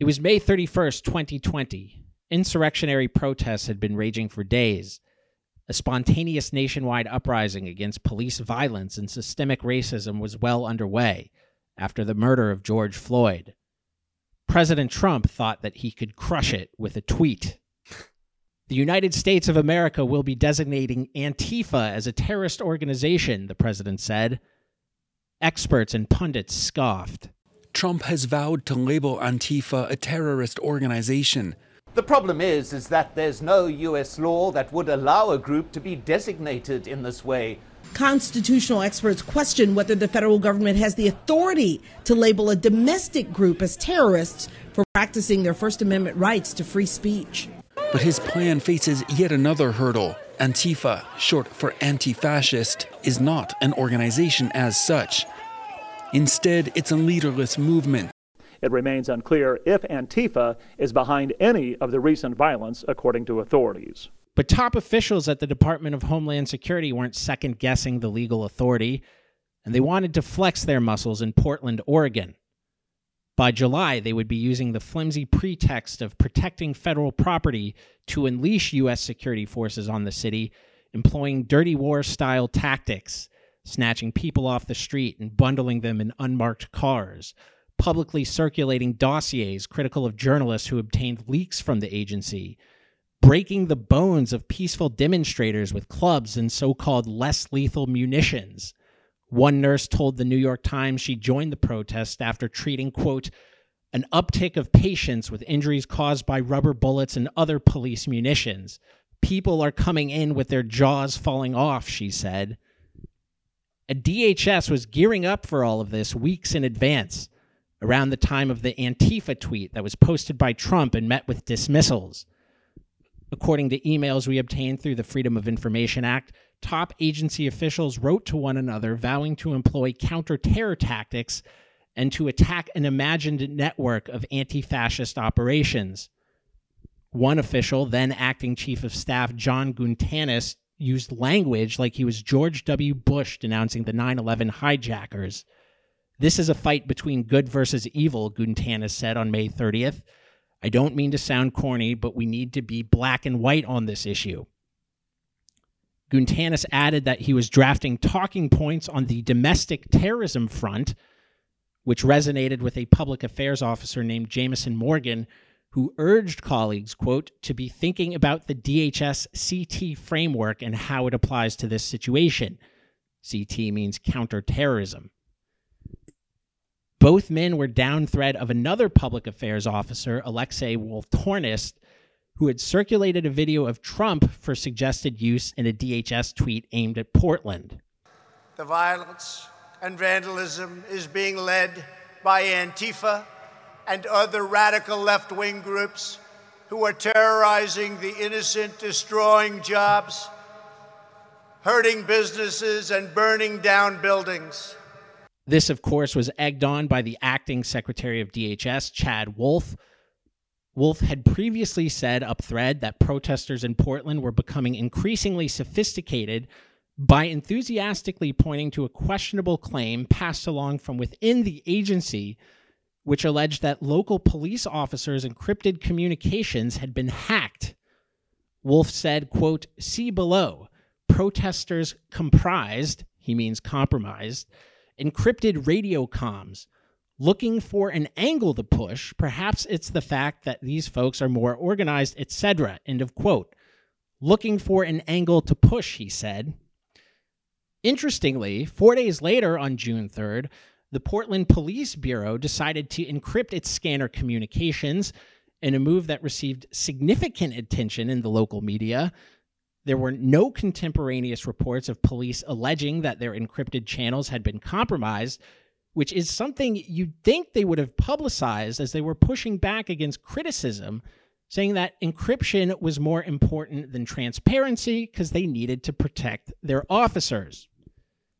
It was May 31st, 2020. Insurrectionary protests had been raging for days. A spontaneous nationwide uprising against police violence and systemic racism was well underway after the murder of George Floyd. President Trump thought that he could crush it with a tweet. The United States of America will be designating Antifa as a terrorist organization, the president said. Experts and pundits scoffed. Trump has vowed to label Antifa a terrorist organization. The problem is that there's no U.S. law that would allow a group to be designated in this way. Constitutional experts question whether the federal government has the authority to label a domestic group as terrorists for practicing their First Amendment rights to free speech. But his plan faces yet another hurdle. Antifa, short for anti-fascist, is not an organization as such. Instead, it's a leaderless movement. It remains unclear if Antifa is behind any of the recent violence, according to authorities. But top officials at the Department of Homeland Security weren't second-guessing the legal authority, and they wanted to flex their muscles in Portland, Oregon. By July, they would be using the flimsy pretext of protecting federal property to unleash U.S. security forces on the city, employing dirty war-style tactics, snatching people off the street and bundling them in unmarked cars, publicly circulating dossiers critical of journalists who obtained leaks from the agency, breaking the bones of peaceful demonstrators with clubs and so-called less lethal munitions. One nurse told the New York Times she joined the protest after treating, quote, an uptick of patients with injuries caused by rubber bullets and other police munitions. People are coming in with their jaws falling off, she said. A DHS was gearing up for all of this weeks in advance, around the time of the Antifa tweet that was posted by Trump and met with dismissals. According to emails we obtained through the Freedom of Information Act, top agency officials wrote to one another vowing to employ counter-terror tactics and to attack an imagined network of anti-fascist operations. One official, then acting chief of staff John Gountanis, used language like he was George W. Bush denouncing the 9/11 hijackers. This is a fight between good versus evil, Gountanis said on May 30th. I don't mean to sound corny, but we need to be black and white on this issue. Gountanis added that he was drafting talking points on the domestic terrorism front, which resonated with a public affairs officer named Jameson Morgan, who urged colleagues, quote, to be thinking about the DHS CT framework and how it applies to this situation. CT means counterterrorism. Both men were down thread of another public affairs officer, Alexei Wolf-Tornist, who had circulated a video of Trump for suggested use in a DHS tweet aimed at Portland. The violence and vandalism is being led by Antifa and other radical left-wing groups who are terrorizing the innocent, destroying jobs, hurting businesses, and burning down buildings. This, of course, was egged on by the acting secretary of DHS, Chad Wolf. Wolf had previously said up thread that protesters in Portland were becoming increasingly sophisticated by enthusiastically pointing to a questionable claim passed along from within the agency, which alleged that local police officers' encrypted communications had been hacked. Wolf said, quote, see below, protesters comprised, he means compromised, encrypted radio comms. Looking for an angle to push, perhaps it's the fact that these folks are more organized, etc., end of quote. Looking for an angle to push, he said. Interestingly, 4 days later on June 3rd, the Portland Police Bureau decided to encrypt its scanner communications in a move that received significant attention in the local media. There were no contemporaneous reports of police alleging that their encrypted channels had been compromised, which is something you'd think they would have publicized as they were pushing back against criticism, saying that encryption was more important than transparency because they needed to protect their officers.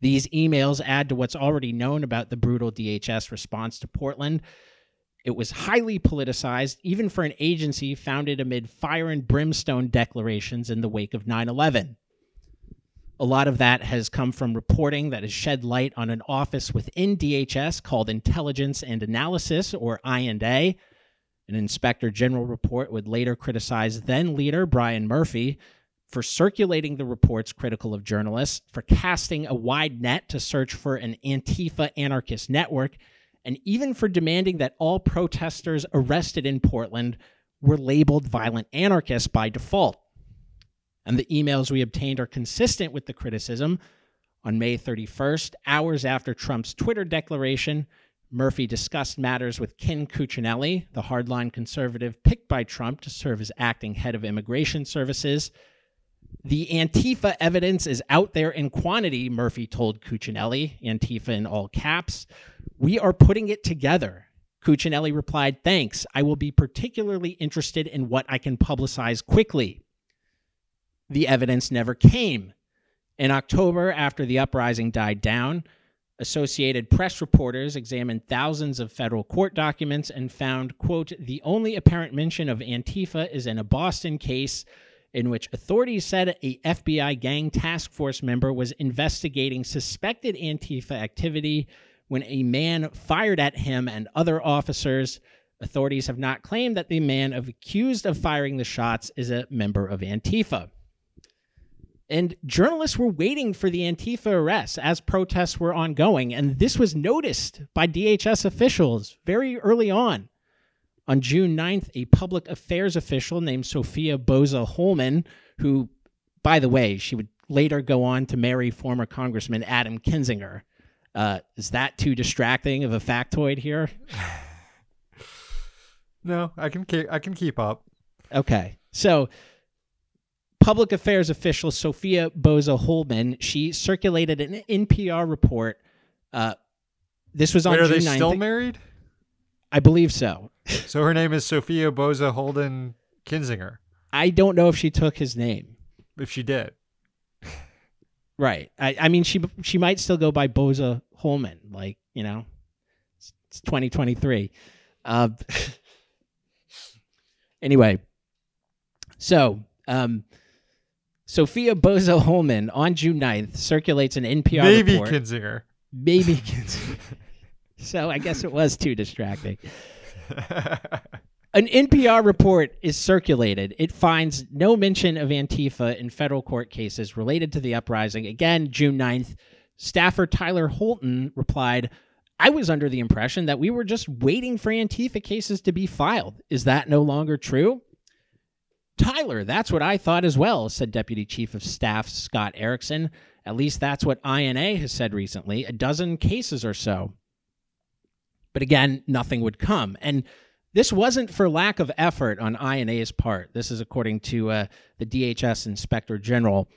These emails add to what's already known about the brutal DHS response to Portland. It was highly politicized, even for an agency founded amid fire and brimstone declarations in the wake of 9/11. A lot of that has come from reporting that has shed light on an office within DHS called Intelligence and Analysis, or I&A. An inspector general report would later criticize then-leader Brian Murphy for circulating the reports critical of journalists, for casting a wide net to search for an Antifa anarchist network, and even for demanding that all protesters arrested in Portland were labeled violent anarchists by default. And the emails we obtained are consistent with the criticism. On May 31st, hours after Trump's Twitter declaration, Murphy discussed matters with Ken Cuccinelli, the hardline conservative picked by Trump to serve as acting head of immigration services. The Antifa evidence is out there in quantity, Murphy told Cuccinelli, Antifa in all caps. We are putting it together. Cuccinelli replied, thanks. I will be particularly interested in what I can publicize quickly. The evidence never came. In October, after the uprising died down, Associated Press reporters examined thousands of federal court documents and found, quote, the only apparent mention of Antifa is in a Boston case in which authorities said a FBI gang task force member was investigating suspected Antifa activity when a man fired at him and other officers. Authorities have not claimed that the man accused of firing the shots is a member of Antifa. And journalists were waiting for the Antifa arrests as protests were ongoing, and this was noticed by DHS officials very early on. On June 9th, a public affairs official named Sophia Bosa-Holman, who, by the way, she would later go on to marry former Congressman Adam Kinzinger. Is that too distracting of a factoid here? No, I can keep up. Okay. So public affairs official Sophia Bosa-Holman, she circulated an NPR report. This was on June 9th. Are they still married? I believe so. So her name is Sophia Bosa-Holden Kinzinger. I don't know if she took his name. If she did. Right. I mean, she might still go by Bosa-Holman. Like, you know, it's 2023. Anyway, so Sophia Bosa-Holman on June 9th circulates an NPR report. Maybe Kinzinger. So I guess it was too distracting. An NPR report is circulated. It finds no mention of Antifa in federal court cases related to the uprising. Again, June 9th, staffer Tyler Holton replied, I was under the impression that we were just waiting for Antifa cases to be filed. Is that no longer true? Tyler, that's what I thought as well, said Deputy Chief of Staff Scott Erickson. At least that's what INA has said recently, 12 cases or so. But again, nothing would come. And this wasn't for lack of effort on INA's part. This is according to the DHS Inspector General.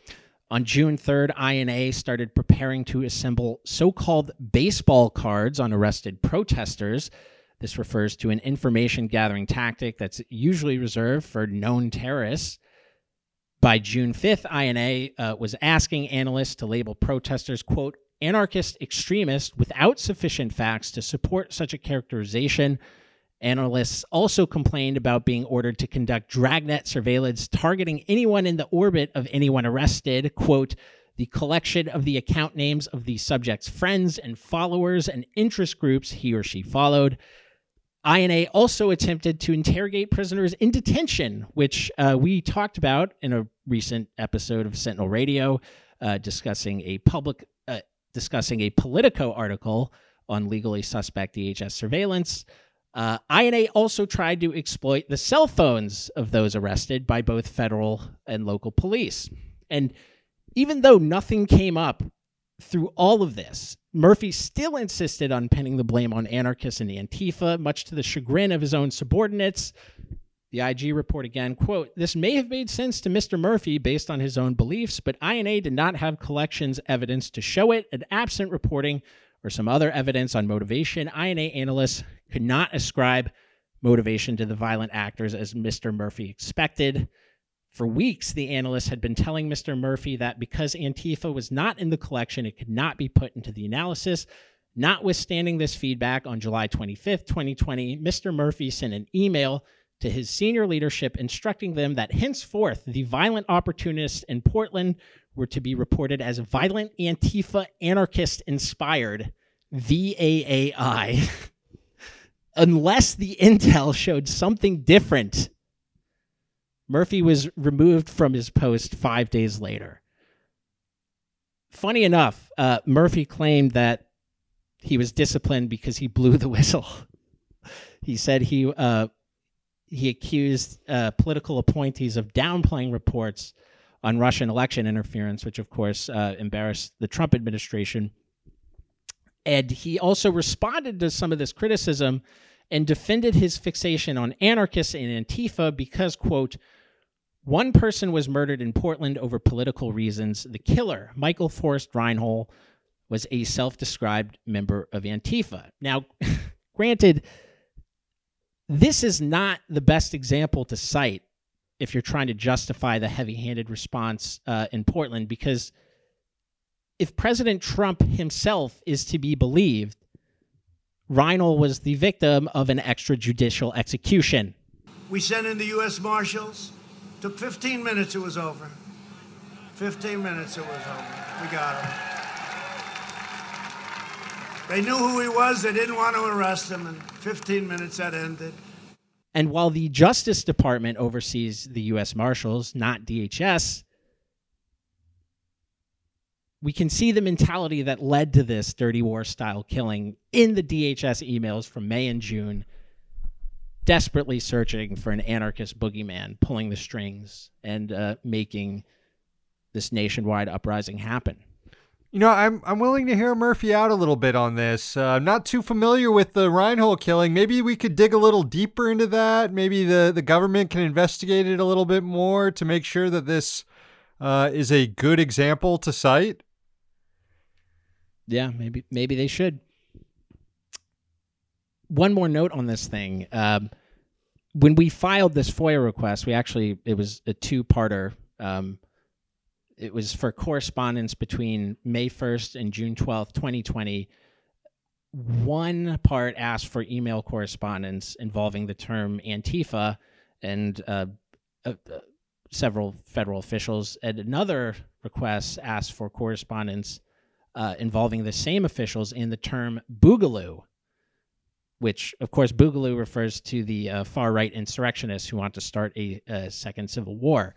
On June 3rd, INA started preparing to assemble so-called baseball cards on arrested protesters. This refers to an information-gathering tactic that's usually reserved for known terrorists. By June 5th, INA was asking analysts to label protesters, quote, anarchist extremists without sufficient facts to support such a characterization. Analysts also complained about being ordered to conduct dragnet surveillance targeting anyone in the orbit of anyone arrested, quote, the collection of the account names of the subject's friends and followers and interest groups he or she followed. INA also attempted to interrogate prisoners in detention, which we talked about in a recent episode of Sentinel Radio, discussing a Politico article on legally suspect DHS surveillance. INA also tried to exploit the cell phones of those arrested by both federal and local police. And even though nothing came up through all of this, Murphy still insisted on pinning the blame on anarchists and Antifa, much to the chagrin of his own subordinates. The IG report again, quote, this may have made sense to Mr. Murphy based on his own beliefs, but INA did not have collections evidence to show it, and absent reporting or some other evidence on motivation, INA analysts could not ascribe motivation to the violent actors as Mr. Murphy expected. For weeks, the analysts had been telling Mr. Murphy that because Antifa was not in the collection, it could not be put into the analysis. Notwithstanding this feedback, on July 25th, 2020, Mr. Murphy sent an email to his senior leadership instructing them that henceforth the violent opportunists in Portland were to be reported as violent Antifa anarchist inspired, VAAI. unless the intel showed something different. Murphy was removed from his post 5 days later. Funny enough, Murphy claimed that he was disciplined because he blew the whistle. He said he accused political appointees of downplaying reports on Russian election interference, which, of course, embarrassed the Trump administration. And he also responded to some of this criticism and defended his fixation on anarchists and Antifa because, quote, one person was murdered in Portland over political reasons. The killer, Michael Forest Reinoehl, was a self-described member of Antifa. Now, granted, this is not the best example to cite if you're trying to justify the heavy-handed response in Portland, because if President Trump himself is to be believed, Reinoehl was the victim of an extrajudicial execution. We sent in the U.S. Marshals. Took 15 minutes, it was over. 15 minutes, it was over. We got him. They knew who he was. They didn't want to arrest him. And 15 minutes, that ended. And while the Justice Department oversees the U.S. Marshals, not DHS, we can see the mentality that led to this dirty war-style killing in the DHS emails from May and June, desperately searching for an anarchist boogeyman pulling the strings and making this nationwide uprising happen. You know, I'm willing to hear Murphy out a little bit on this. I'm not too familiar with the Reinoehl killing. Maybe we could dig a little deeper into that. Maybe the government can investigate it a little bit more to make sure that this is a good example to cite. Yeah, maybe they should. One more note on this thing. When we filed this FOIA request, it was a two-parter. It was for correspondence between May 1st and June 12th, 2020. One part asked for email correspondence involving the term Antifa and several federal officials. And another request asked for correspondence involving the same officials in the term Boogaloo, which, of course, Boogaloo refers to the far-right insurrectionists who want to start a second civil war.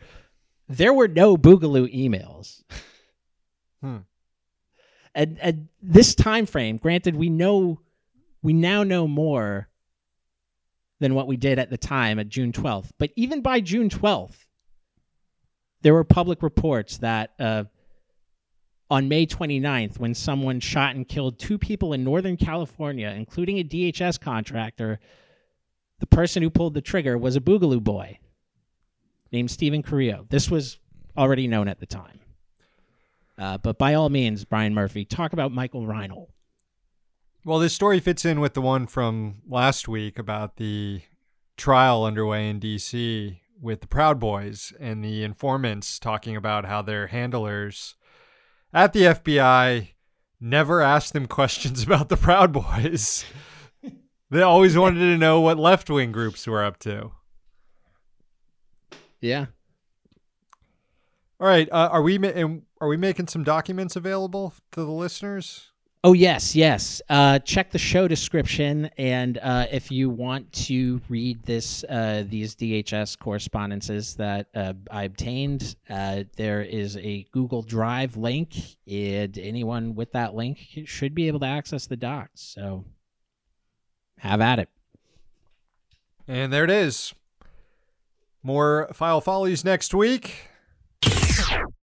There were no Boogaloo emails. At this time frame, granted, we now know more than what we did at the time at June 12th. But even by June 12th, there were public reports that on May 29th, when someone shot and killed two people in Northern California, including a DHS contractor, the person who pulled the trigger was a Boogaloo boy named Steven Carrillo. This was already known at the time. But by all means, Brian Murphy, talk about Michael Reinoehl. Well, this story fits in with the one from last week about the trial underway in D.C. with the Proud Boys and the informants talking about how their handlers at the FBI never asked them questions about the Proud Boys. They always wanted to know what left-wing groups were up to. Yeah. All right. Are we making some documents available to the listeners? Oh, yes. Yes. Check the show description. And if you want to read these DHS correspondences that I obtained, there is a Google Drive link. And anyone with that link should be able to access the docs. So have at it. And there it is. More File Follies next week.